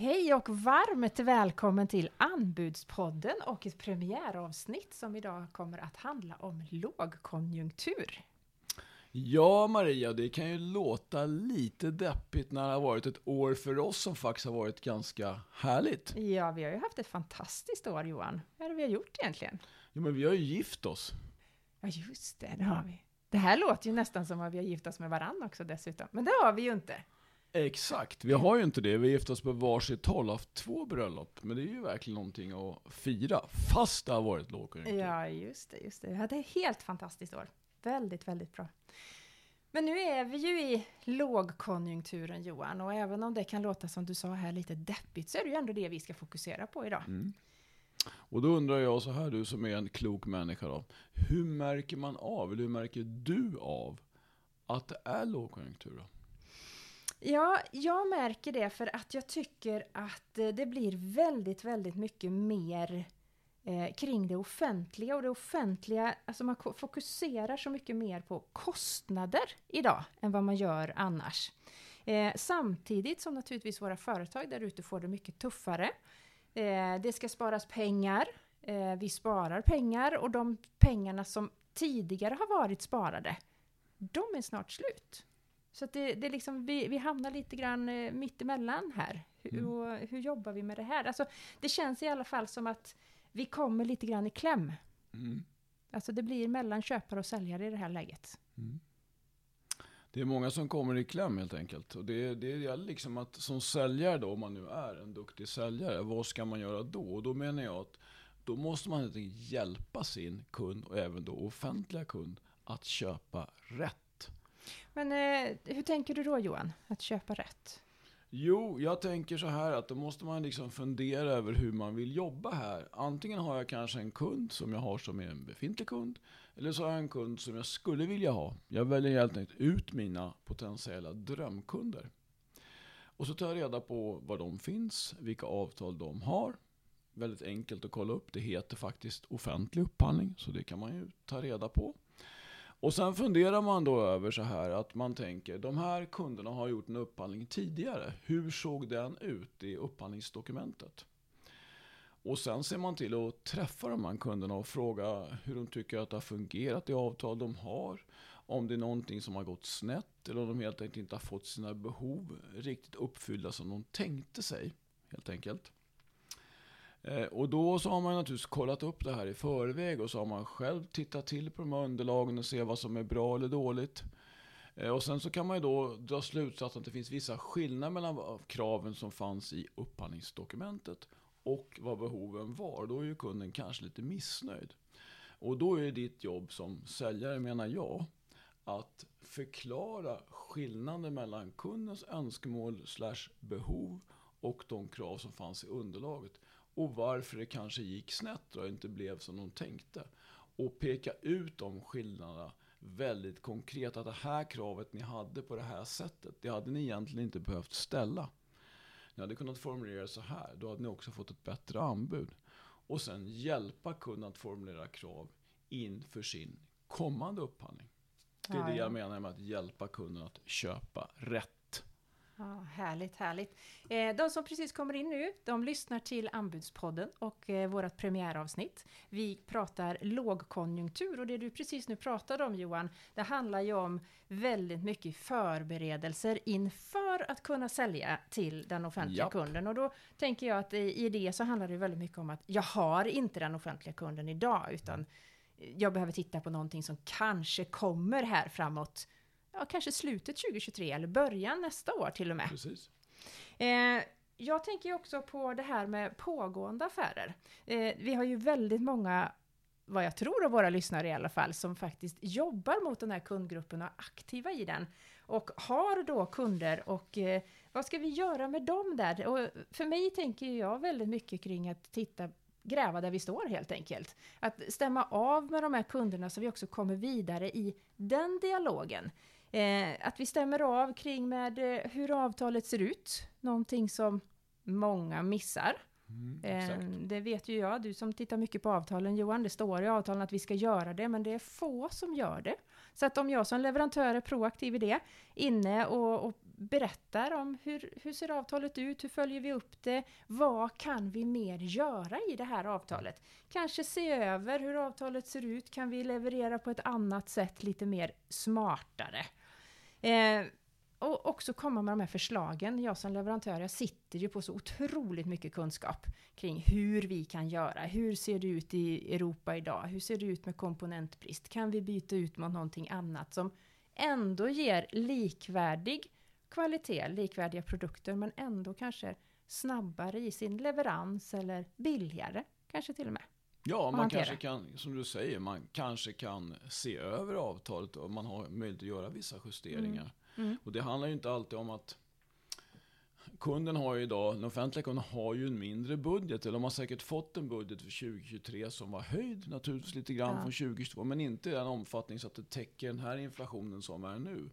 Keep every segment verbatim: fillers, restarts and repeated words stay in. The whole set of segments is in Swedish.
Hej och varmt välkommen till Anbudspodden och ett premiäravsnitt som idag kommer att handla om lågkonjunktur. Ja Maria, det kan ju låta lite deppigt när det har varit ett år för oss som faktiskt har varit ganska härligt. Ja, vi har ju haft ett fantastiskt år Johan. Vad har vi gjort egentligen? Jo, men vi har ju gift oss. Ja just det, det har vi. Det här låter ju nästan som att vi har gift oss med varann också dessutom. Men det har vi ju inte. Exakt, vi har ju inte det. Vi har gift oss på varsitt håll, haft två bröllop. Men det är ju verkligen någonting att fira, fast det har varit lågkonjunktur. Ja, just det, just det. Ja, det är helt fantastiskt år. Väldigt, väldigt bra. Men nu är vi ju i lågkonjunkturen Johan. Och även om det kan låta som du sa här lite deppigt, så är det ju ändå det vi ska fokusera på idag. Mm. Och då undrar jag så här, du som är en klok människa då. Hur märker man av, eller hur märker du av att det är lågkonjunktur då? Ja, jag märker det för att jag tycker att det blir väldigt, väldigt mycket mer eh, kring det offentliga. Och det offentliga, alltså man k- fokuserar så mycket mer på kostnader idag än vad man gör annars. Eh, samtidigt som naturligtvis våra företag där ute får det mycket tuffare. Eh, det ska sparas pengar, eh, vi sparar pengar och de pengarna som tidigare har varit sparade, de är snart slut. Så att det, det liksom, vi, vi hamnar lite grann eh, mittemellan här. Hur, mm. och, hur jobbar vi med det här? Alltså, det känns i alla fall som att vi kommer lite grann i kläm. Mm. Alltså det blir mellan köpare och säljare i det här läget. Mm. Det är många som kommer i kläm helt enkelt. Och det, det är liksom att som säljare då, om man nu är en duktig säljare, vad ska man göra då? Och då menar jag att då måste man helt enkelt hjälpa sin kund och även då offentliga kund att köpa rätt. Men eh, hur tänker du då Johan, att köpa rätt? Jo, jag tänker så här att då måste man liksom fundera över hur man vill jobba här. Antingen har jag kanske en kund som jag har som är en befintlig kund, eller så har jag en kund som jag skulle vilja ha. Jag väljer helt enkelt ut mina potentiella drömkunder. Och så tar jag reda på var de finns, vilka avtal de har. Väldigt enkelt att kolla upp. Det heter faktiskt offentlig upphandling, så det kan man ju ta reda på. Och sen funderar man då över så här att man tänker, de här kunderna har gjort en upphandling tidigare. Hur såg den ut i upphandlingsdokumentet? Och sen ser man till att träffa de här kunderna och fråga hur de tycker att det har fungerat i avtal de har. Om det är någonting som har gått snett eller om de helt enkelt inte har fått sina behov riktigt uppfyllda som de tänkte sig helt enkelt. Och då så har man naturligtvis kollat upp det här i förväg och så har man själv tittat till på de här underlagen och se vad som är bra eller dåligt. Och sen så kan man ju då dra slutsatsen att det finns vissa skillnader mellan kraven som fanns i upphandlingsdokumentet och vad behoven var. Då är ju kunden kanske lite missnöjd. Och då är ditt jobb som säljare, menar jag, att förklara skillnaden mellan kundens önskemål slash behov och de krav som fanns i underlaget. Och varför det kanske gick snett och inte blev som de tänkte. Och peka ut de skillnaderna väldigt konkret. Att det här kravet ni hade på det här sättet, det hade ni egentligen inte behövt ställa. Ni hade kunnat formulera så här. Då hade ni också fått ett bättre anbud. Och sen hjälpa kunden att formulera krav inför sin kommande upphandling. Det är ja, det jag ja. menar med att hjälpa kunden att köpa rätt. Ja, härligt, härligt. Eh, de som precis kommer in nu, de lyssnar till Anbudspodden och eh, vårat premiäravsnitt. Vi pratar lågkonjunktur och det du precis nu pratade om Johan, det handlar ju om väldigt mycket förberedelser inför att kunna sälja till den offentliga Japp. kunden. Och då tänker jag att i det så handlar det väldigt mycket om att jag har inte den offentliga kunden idag utan jag behöver titta på någonting som kanske kommer här framåt. Ja, kanske slutet tjugohundratjugotre eller början nästa år till och med. Precis. Eh, jag tänker också på det här med pågående affärer. Eh, vi har ju väldigt många, vad jag tror av våra lyssnare i alla fall, som faktiskt jobbar mot den här kundgruppen och är aktiva i den. Och har då kunder och eh, vad ska vi göra med dem där? Och för mig tänker jag väldigt mycket kring att titta, gräva där vi står helt enkelt. Att stämma av med de här kunderna så vi också kommer vidare i den dialogen. Eh, att vi stämmer av kring med eh, hur avtalet ser ut. Någonting som många missar. Mm, eh, det vet ju jag, du som tittar mycket på avtalen Johan. Det står i avtalen att vi ska göra det, men det är få som gör det. Så att om jag som leverantör är proaktiv i det, inne och, och berättar om hur, hur ser avtalet ut, hur följer vi upp det, vad kan vi mer göra i det här avtalet. Kanske se över hur avtalet ser ut, kan vi leverera på ett annat sätt, lite mer smartare. Eh, och också komma med de här förslagen. Jag som leverantör, jag sitter ju på så otroligt mycket kunskap kring hur vi kan göra. Hur ser det ut i Europa idag? Hur ser det ut med komponentbrist? Kan vi byta ut mot någonting annat som ändå ger likvärdig kvalitet, likvärdiga produkter, men ändå kanske snabbare i sin leverans eller billigare, kanske till och med. Ja, man kanske kan, som du säger, man kanske kan se över avtalet och man har möjlighet att göra vissa justeringar. Mm. Mm. Och det handlar ju inte alltid om att kunden har ju idag, den offentliga kunden har ju en mindre budget, eller de har säkert fått en budget för tjugohundratjugotre som var höjd naturligtvis lite grann ja. från tjugohundratjugotvå, men inte i den omfattning så att det täcker den här inflationen som är nu.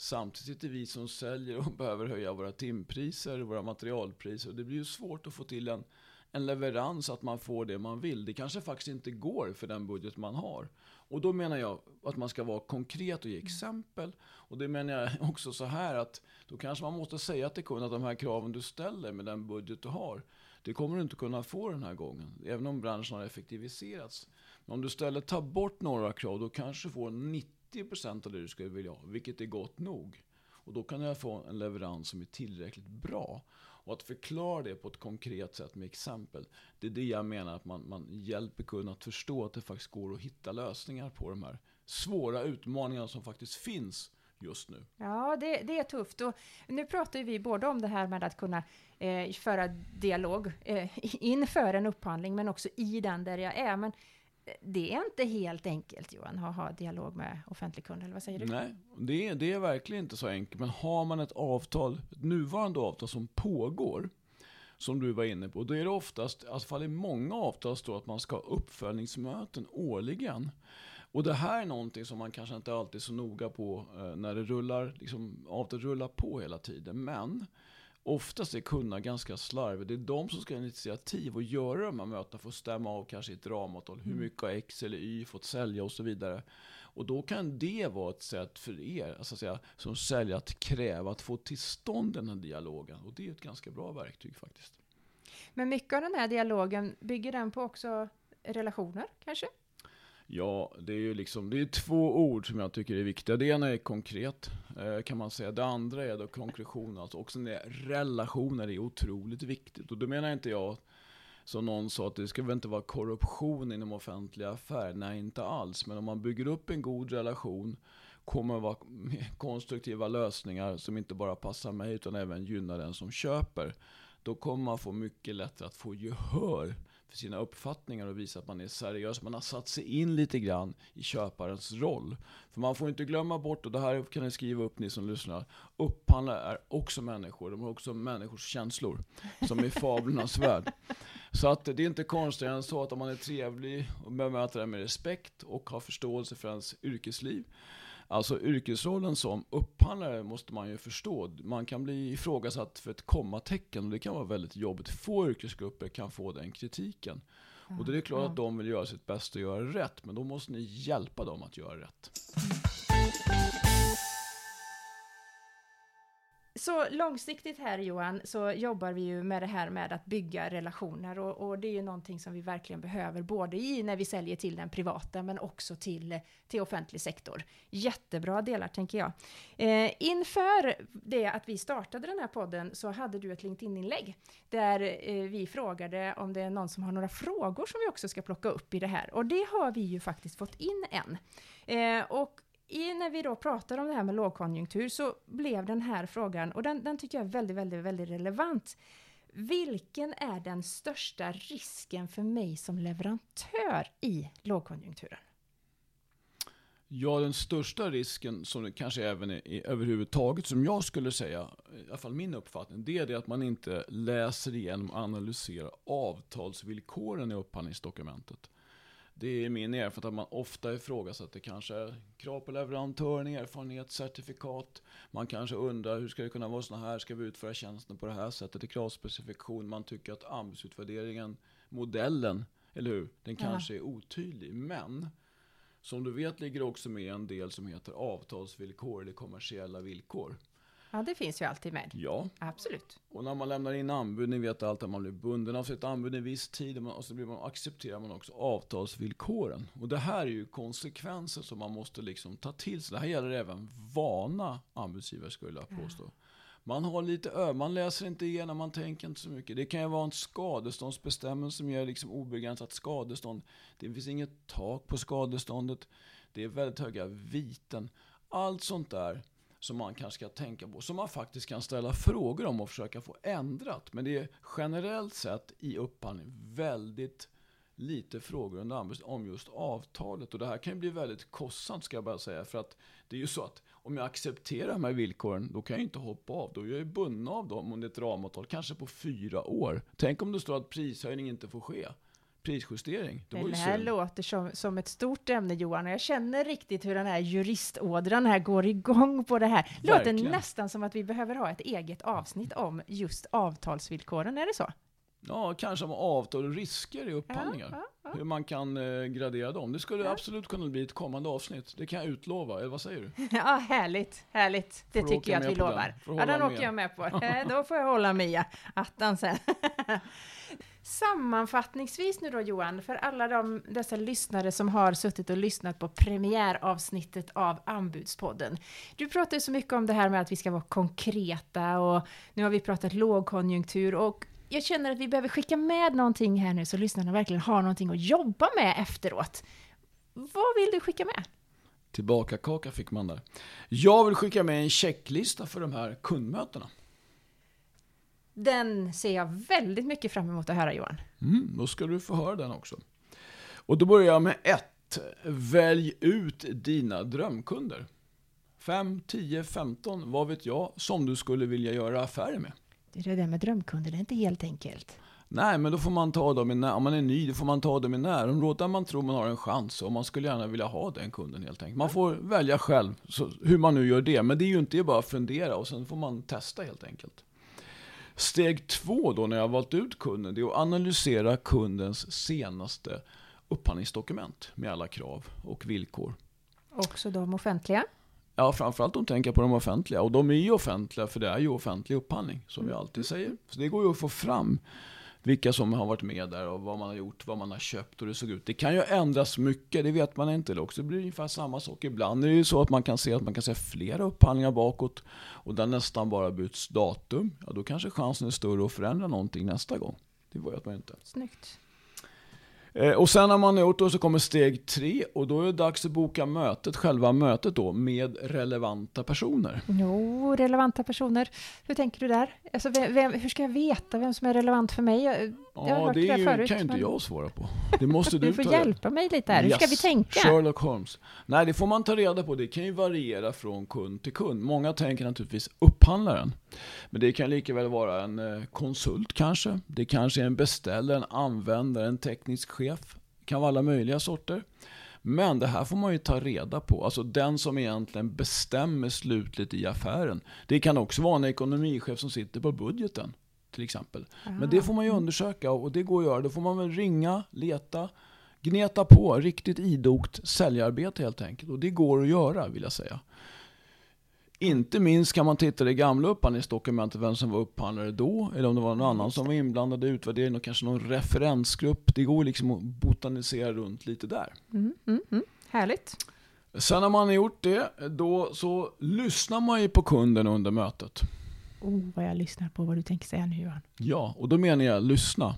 Samtidigt är vi som säljer och behöver höja våra timpriser, våra materialpriser, och det blir ju svårt att få till en, en leverans att man får det man vill. Det kanske faktiskt inte går för den budget man har. Och då menar jag att man ska vara konkret och ge exempel. Och det menar jag också så här att då kanske man måste säga till kunden att de här kraven du ställer med den budget du har, det kommer du inte kunna få den här gången. Även om branschen har effektiviserats. Men om du ställer tar bort några krav, då kanske du får nittio procent av det du skulle vilja ha, vilket är gott nog. Och då kan jag få en leverans som är tillräckligt bra. Och att förklara det på ett konkret sätt med exempel. Det är det jag menar, att man, man hjälper kunden att förstå att det faktiskt går att hitta lösningar på de här svåra utmaningarna som faktiskt finns just nu. Ja, det, det är tufft. Och nu pratar vi både om det här med att kunna eh, föra dialog eh, inför en upphandling, men också i den där jag är. Men det är inte helt enkelt, Johan, att ha dialog med offentlig kund, eller vad säger du? Nej, det är, det är verkligen inte så enkelt. Men har man ett avtal, ett nuvarande avtal som pågår, som du var inne på, då är det oftast, i alla fall i många avtal står att man ska ha uppföljningsmöten årligen. Och det här är någonting som man kanske inte alltid är så noga på när det rullar, liksom, avtal rullar på hela tiden, men oftast är kunderna ganska slarviga. Det är de som ska ha initiativ och göra de här mötena för att stämma av kanske ett ramavtal. Hur mycket har X eller Y fått sälja och så vidare. Och då kan det vara ett sätt för er, alltså att säga, som säljare att kräva att få till stånd den här dialogen. Och det är ett ganska bra verktyg faktiskt. Men mycket av den här dialogen, bygger den på också relationer kanske? Ja, det är ju liksom, det är två ord som jag tycker är viktiga. Det ena är konkret, kan man säga. Det andra är då konkretion, alltså också när relationer är otroligt viktigt. Och då menar inte jag, som någon sa, att det ska väl inte vara korruption inom offentliga affärer. Nej, inte alls. Men om man bygger upp en god relation kommer det vara konstruktiva lösningar som inte bara passar mig utan även gynnar den som köper. Då kommer man få mycket lättare att få gehör för sina uppfattningar och visa att man är seriös. Man har satt sig in lite grann i köparens roll. För man får inte glömma bort, och det här kan ni skriva upp ni som lyssnar, upphandlare är också människor. De har också människors känslor som i fablernas värld. Så att det är inte konstigt än så att om man är trevlig och bemöter det med respekt och har förståelse för ens yrkesliv. Alltså yrkesrollen som upphandlare måste man ju förstå. Man kan bli ifrågasatt för ett kommatecken och det kan vara väldigt jobbigt. Få yrkesgrupper kan få den kritiken. Mm. Och det är klart mm. att de vill göra sitt bästa och göra rätt, men då måste ni hjälpa dem att göra rätt. Så långsiktigt här, Johan, så jobbar vi ju med det här med att bygga relationer och, och det är ju någonting som vi verkligen behöver både i när vi säljer till den privata men också till, till offentlig sektor. Jättebra delar tänker jag. Eh, inför det att vi startade den här podden så hade du ett LinkedIn-inlägg där eh, vi frågade om det är någon som har några frågor som vi också ska plocka upp i det här, och det har vi ju faktiskt fått in än. Eh, och I, när vi då pratar om det här med lågkonjunktur så blev den här frågan, och den, den tycker jag är väldigt, väldigt, väldigt relevant. Vilken är den största risken för mig som leverantör i lågkonjunkturen? Ja, den största risken som kanske även är, är överhuvudtaget som jag skulle säga, i alla fall min uppfattning, det är det att man inte läser igenom och analyserar avtalsvillkoren i upphandlingsdokumentet. Det är min erfarenhet att man ofta ifrågasätter kanske krav på leverantören, erfarenhet, certifikat. Man kanske undrar hur ska det kunna vara så här, ska vi utföra tjänsten på det här sättet i kravspecifikation. Man tycker att anbudsutvärderingen, modellen, eller hur, den kanske ja. är otydlig. Men som du vet ligger också med en del som heter avtalsvillkor eller kommersiella villkor. Ja, det finns ju alltid med. Ja. Absolut. Och när man lämnar in anbud, ni vet allt att man blir bunden av sitt anbud i viss tid och så blir man, accepterar man också avtalsvillkoren. Och det här är ju konsekvenser som man måste liksom ta till sig. Det här gäller även vana anbudsgivare skulle jag påstå. Ja. Man har lite ö, man läser inte igenom, man tänker inte så mycket. Det kan ju vara en skadeståndsbestämmelse som gör liksom obegränsat skadestånd. Det finns inget tak på skadeståndet. Det är väldigt höga viten. Allt sånt där som man kanske ska tänka på, som man faktiskt kan ställa frågor om och försöka få ändrat. Men det är generellt sett i upphandling väldigt lite frågor under anbud om just avtalet. Och det här kan ju bli väldigt kostsamt ska jag bara säga. För att det är ju så att om jag accepterar de här villkoren, då kan jag inte hoppa av. Då är jag ju bunden av dem under ett ramavtal, kanske på fyra år. Tänk om det står att prishöjning inte får ske. Prisjustering. Det, det här låter som, som ett stort ämne, Johan. Och jag känner riktigt hur den här juristådran här går igång på det här. Det låter nästan som att vi behöver ha ett eget avsnitt om just avtalsvillkoren. Är det så? Ja, kanske om avtal och risker i upphandlingar. Ja, ja, ja. Hur man kan eh, gradera dem. Det skulle ja. absolut kunna bli ett kommande avsnitt. Det kan jag utlova. Eller vad säger du? Ja, härligt. Härligt. Det får tycker jag att vi lovar. Den. Ja, den åker jag med på. Då får jag hålla Mia. Attan sen. Sammanfattningsvis nu då Johan, för alla de, dessa lyssnare som har suttit och lyssnat på premiäravsnittet av Anbudspodden. Du pratar ju så mycket om det här med att vi ska vara konkreta och nu har vi pratat lågkonjunktur och jag känner att vi behöver skicka med någonting här nu så lyssnarna verkligen har någonting att jobba med efteråt. Vad vill du skicka med? Tillbaka kaka fick man där. Jag vill skicka med en checklista för de här kundmötena. Den ser jag väldigt mycket fram emot att höra, Johan. Mm, då ska du få höra den också. Och då börjar jag med ett. Välj ut dina drömkunder. fem, tio, femton, vad vet jag, som du skulle vilja göra affärer med. Det är det där med drömkunder, det är inte helt enkelt. Nej, men då får man ta dem i när- om man är ny, då får man ta dem i närområdet där man tror man har en chans och man skulle gärna vilja ha den kunden helt enkelt. Man får välja själv så, hur man nu gör det, men det är ju inte bara att fundera och sen får man testa helt enkelt. Steg två då när jag har valt ut kunden, det är att analysera kundens senaste upphandlingsdokument med alla krav och villkor. Också de offentliga? Ja, framförallt om tänker på de offentliga. Och de är ju offentliga för det är ju offentlig upphandling som mm. vi alltid säger. Så det går ju att få fram vilka som har varit med där och vad man har gjort, vad man har köpt och hur det såg ut. Det kan ju ändras mycket, det vet man inte. Också blir det ungefär samma sak. Ibland är det ju så att man kan se att man kan se flera upphandlingar bakåt och där nästan bara byts datum. Ja, då kanske chansen är större att förändra någonting nästa gång. Det vet man inte. Snyggt. Och sen när man har gjort det så kommer steg tre och då är det dags att boka mötet, själva mötet då, med relevanta personer. Jo, relevanta personer. Hur tänker du där? Alltså, vem, vem, hur ska jag veta vem som är relevant för mig? Jag ja, det, det ju, förut, kan men... inte jag svara på. Det måste du, du får ta hjälpa reda. Mig lite här. Yes. Hur ska vi tänka? Sherlock Holmes. Nej, det får man ta reda på. Det kan ju variera från kund till kund. Många tänker naturligtvis upphandlaren. Men det kan lika väl vara en konsult kanske. Det kanske är en beställare, en användare, en teknisk chef. Det kan vara alla möjliga sorter. Men det här får man ju ta reda på. Alltså den som egentligen bestämmer slutligt i affären. Det kan också vara en ekonomichef som sitter på budgeten till exempel. Ah. Men det får man ju undersöka och det går att göra. Då får man väl ringa, leta, gneta på. Riktigt idogt säljarbete helt enkelt. Och det går att göra vill jag säga. Inte minst kan man titta i det gamla upphandlingsdokumentet vem som var upphandlare då eller om det var någon annan som var inblandad i utvärderingen och kanske någon referensgrupp. Det går liksom att botanisera runt lite där. Mm, mm, mm. Härligt. Sen när man har gjort det då så lyssnar man ju på kunden under mötet. Oh, vad jag lyssnar på vad du tänker säga nu Johan. Ja, och då menar jag lyssna.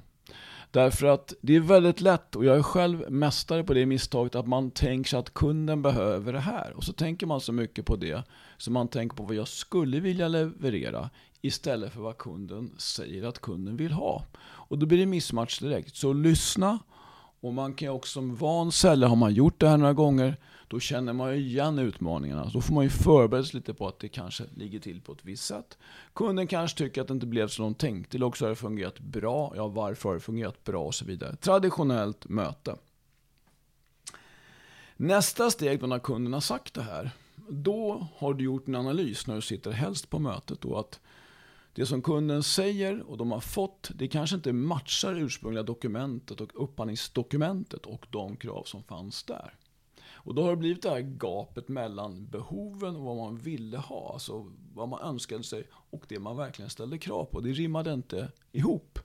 Därför att det är väldigt lätt och jag är själv mästare på det misstaget att man tänker sig att kunden behöver det här. Och så tänker man så mycket på det så man tänker på vad jag skulle vilja leverera istället för vad kunden säger att kunden vill ha. Och då blir det missmatch direkt. Så lyssna och man kan också som van säljare, har man gjort det här några gånger då känner man ju igen utmaningarna. Då får man ju förbereda sig lite på att det kanske ligger till på ett visst sätt. Kunden kanske tycker att det inte blev som de tänkte. Eller också har det fungerat bra. Ja, varför har det fungerat bra och så vidare. Traditionellt möte. Nästa steg då när kunden har sagt det här. Då har du gjort en analys när du sitter helst på mötet. Då att det som kunden säger och de har fått, det kanske inte matchar ursprungliga dokumentet och upphandlingsdokumentet och de krav som fanns där. Och då har det blivit det här gapet mellan behoven och vad man ville ha, alltså vad man önskade sig och det man verkligen ställde krav på. Det rimmade inte ihop.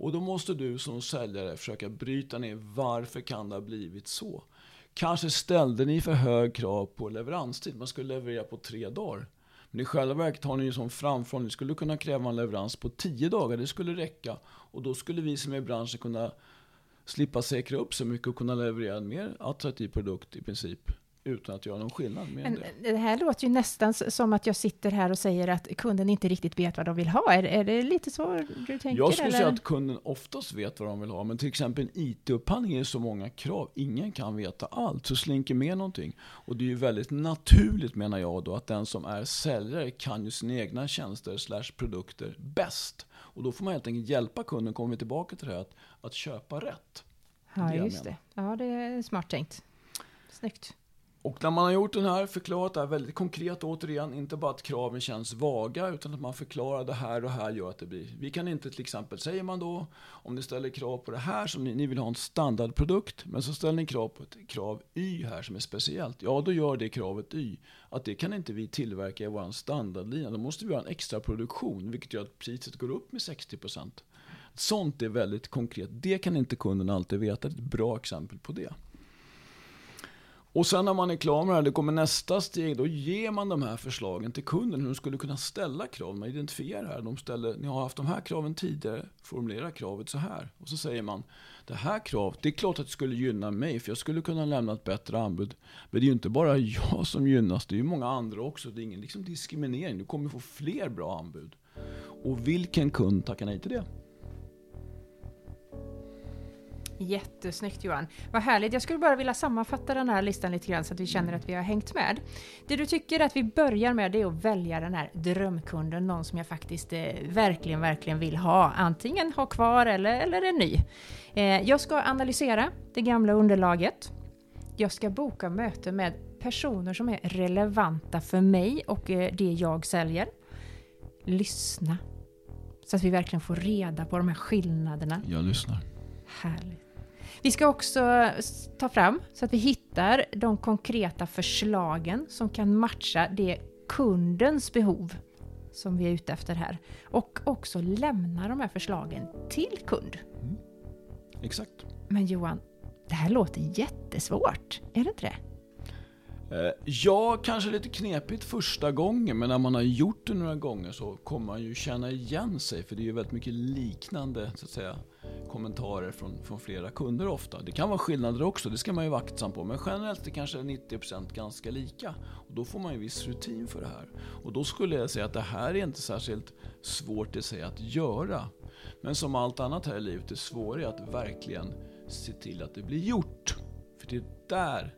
Och då måste du som säljare försöka bryta ner varför kan det ha blivit så. Kanske ställde ni för hög krav på leveranstid. Man skulle leverera på tre dagar. Men i själva verket har ni ju som framförhållning. Ni skulle kunna kräva en leverans på tio dagar. Det skulle räcka. Och då skulle vi som är i branschen kunna slippa säkra upp så mycket och kunna leverera en mer attraktiv produkt i princip. Utan att göra någon skillnad med en, det. Det här låter ju nästan som att jag sitter här och säger att kunden inte riktigt vet vad de vill ha. Är, är det lite så du tänker? Jag skulle eller? säga att kunden oftast vet vad de vill ha. Men till exempel en I T-upphandling är så många krav. Ingen kan veta allt. Så slinker med någonting. Och det är ju väldigt naturligt menar jag då att den som är säljare kan ju sina egna tjänster slash produkter bäst. Och då får man helt enkelt hjälpa kunden, kommer vi tillbaka till det här, att, att köpa rätt. Ja, det just det. Ja, det är smart tänkt. Snyggt. Och när man har gjort den här, förklarat det här väldigt konkret återigen, inte bara att kraven känns vaga utan att man förklarar det här och här gör att det blir. Vi kan inte till exempel, säger man då, om ni ställer krav på det här som ni, ni vill ha en standardprodukt men så ställer ni krav på ett krav Y här som är speciellt. Ja, då gör det kravet Y att det kan inte vi tillverka i vår standardlinje. Då måste vi göra en extra produktion vilket gör att priset går upp med sextio procent. Sånt är väldigt konkret. Det kan inte kunden alltid veta. Det är ett bra exempel på det. Och sen när man är klar med det här, det kommer nästa steg, då ger man de här förslagen till kunden hur de skulle kunna ställa krav. Man identifierar här, de ställer, ni har haft de här kraven tidigare, formulera kravet så här. Och så säger man, det här kravet, det är klart att det skulle gynna mig för jag skulle kunna lämna ett bättre anbud. Men det är ju inte bara jag som gynnas, det är ju många andra också. Det är ingen liksom diskriminering, du kommer få fler bra anbud. Och vilken kund tackar nej till det? Jättesnyggt Johan. Vad härligt. Jag skulle bara vilja sammanfatta den här listan lite grann så att vi känner att vi har hängt med. Det du tycker att vi börjar med det är att välja den här drömkunden. Någon som jag faktiskt eh, verkligen, verkligen vill ha. Antingen ha kvar eller, eller en ny. Eh, jag ska analysera det gamla underlaget. Jag ska boka möte med personer som är relevanta för mig och eh, det jag säljer. Lyssna. Så att vi verkligen får reda på de här skillnaderna. Jag lyssnar. Härligt. Vi ska också ta fram så att vi hittar de konkreta förslagen som kan matcha det kundens behov som vi är ute efter här. Och också lämna de här förslagen till kund. Mm. Exakt. Men Johan, det här låter jättesvårt. Är det inte det? Ja, kanske lite knepigt första gången, men när man har gjort det några gånger så kommer man ju känna igen sig, för det är ju väldigt mycket liknande så att säga, kommentarer från, från flera kunder ofta. Det kan vara skillnader också, det ska man ju vara aktsam på, men generellt är kanske nittio procent ganska lika och då får man ju viss rutin för det här. Och då skulle jag säga att det här är inte särskilt svårt att säga att göra, men som allt annat här i livet är svårare att verkligen se till att det blir gjort, för det är där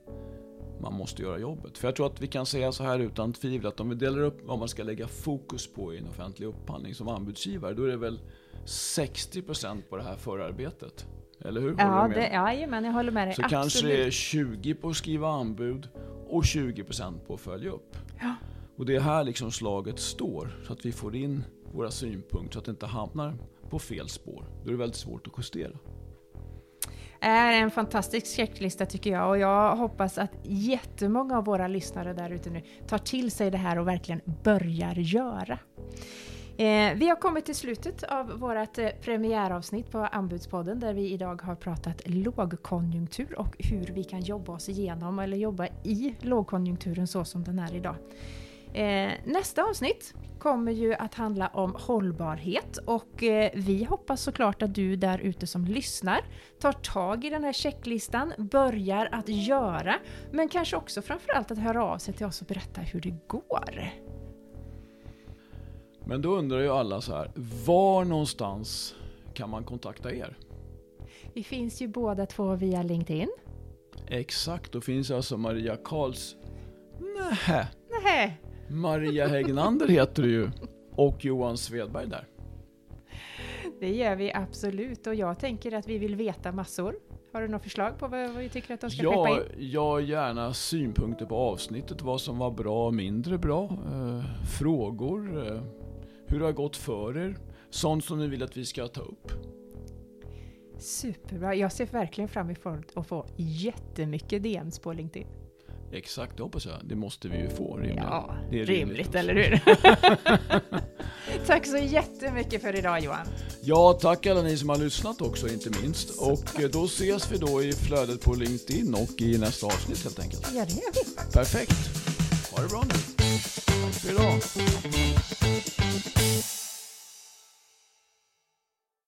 man måste göra jobbet. För jag tror att vi kan säga så här utan tvivel att om vi delar upp vad man ska lägga fokus på i en offentlig upphandling som anbudsgivare, då är det väl sextio procent på det här förarbetet. Eller hur? Ja, det, ja men jag håller med dig. Så absolut. Kanske det är tjugo på att skriva anbud och tjugo procent på att följa upp. Ja. Och det är här liksom slaget står så att vi får in våra synpunkter så att det inte hamnar på fel spår. Då är det väldigt svårt att justera. Är en fantastisk checklista tycker jag, och jag hoppas att jättemånga av våra lyssnare där ute nu tar till sig det här och verkligen börjar göra. Eh, vi har kommit till slutet av vårt eh, premiäravsnitt på Anbudspodden där vi idag har pratat lågkonjunktur och hur vi kan jobba oss igenom eller jobba i lågkonjunkturen så som den är idag. Eh, nästa avsnitt kommer ju att handla om hållbarhet och eh, vi hoppas såklart att du där ute som lyssnar tar tag i den här checklistan, börjar att göra, men kanske också framförallt att höra av sig till oss och berätta hur det går. Men då undrar ju alla så här, var någonstans kan man kontakta er? Vi finns ju båda två via LinkedIn. Exakt, då finns alltså Maria Karls... Nähä. Nähä. Maria Hägnander heter du ju och Johan Svedberg där. Det gör vi absolut, och jag tänker att vi vill veta massor. Har du några förslag på vad vi tycker att de ska ja, peppa in? Ja, gärna synpunkter på avsnittet, vad som var bra och mindre bra, eh, frågor, eh, hur det har gått för er, sånt som ni vill att vi ska ta upp. Superbra. Jag ser verkligen fram emot att få jättemycket D M:s på LinkedIn. Exakt, det hoppas jag. Det måste vi ju få. Rimligen. Ja, det är rimligt, rimligt eller hur? Tack så jättemycket för idag, Johan. Ja, tack alla ni som har lyssnat också, inte minst. Och då ses vi då i flödet på LinkedIn och i nästa avsnitt helt enkelt. Ja, det gör vi. Perfekt. Ha det bra nu. Tack för idag.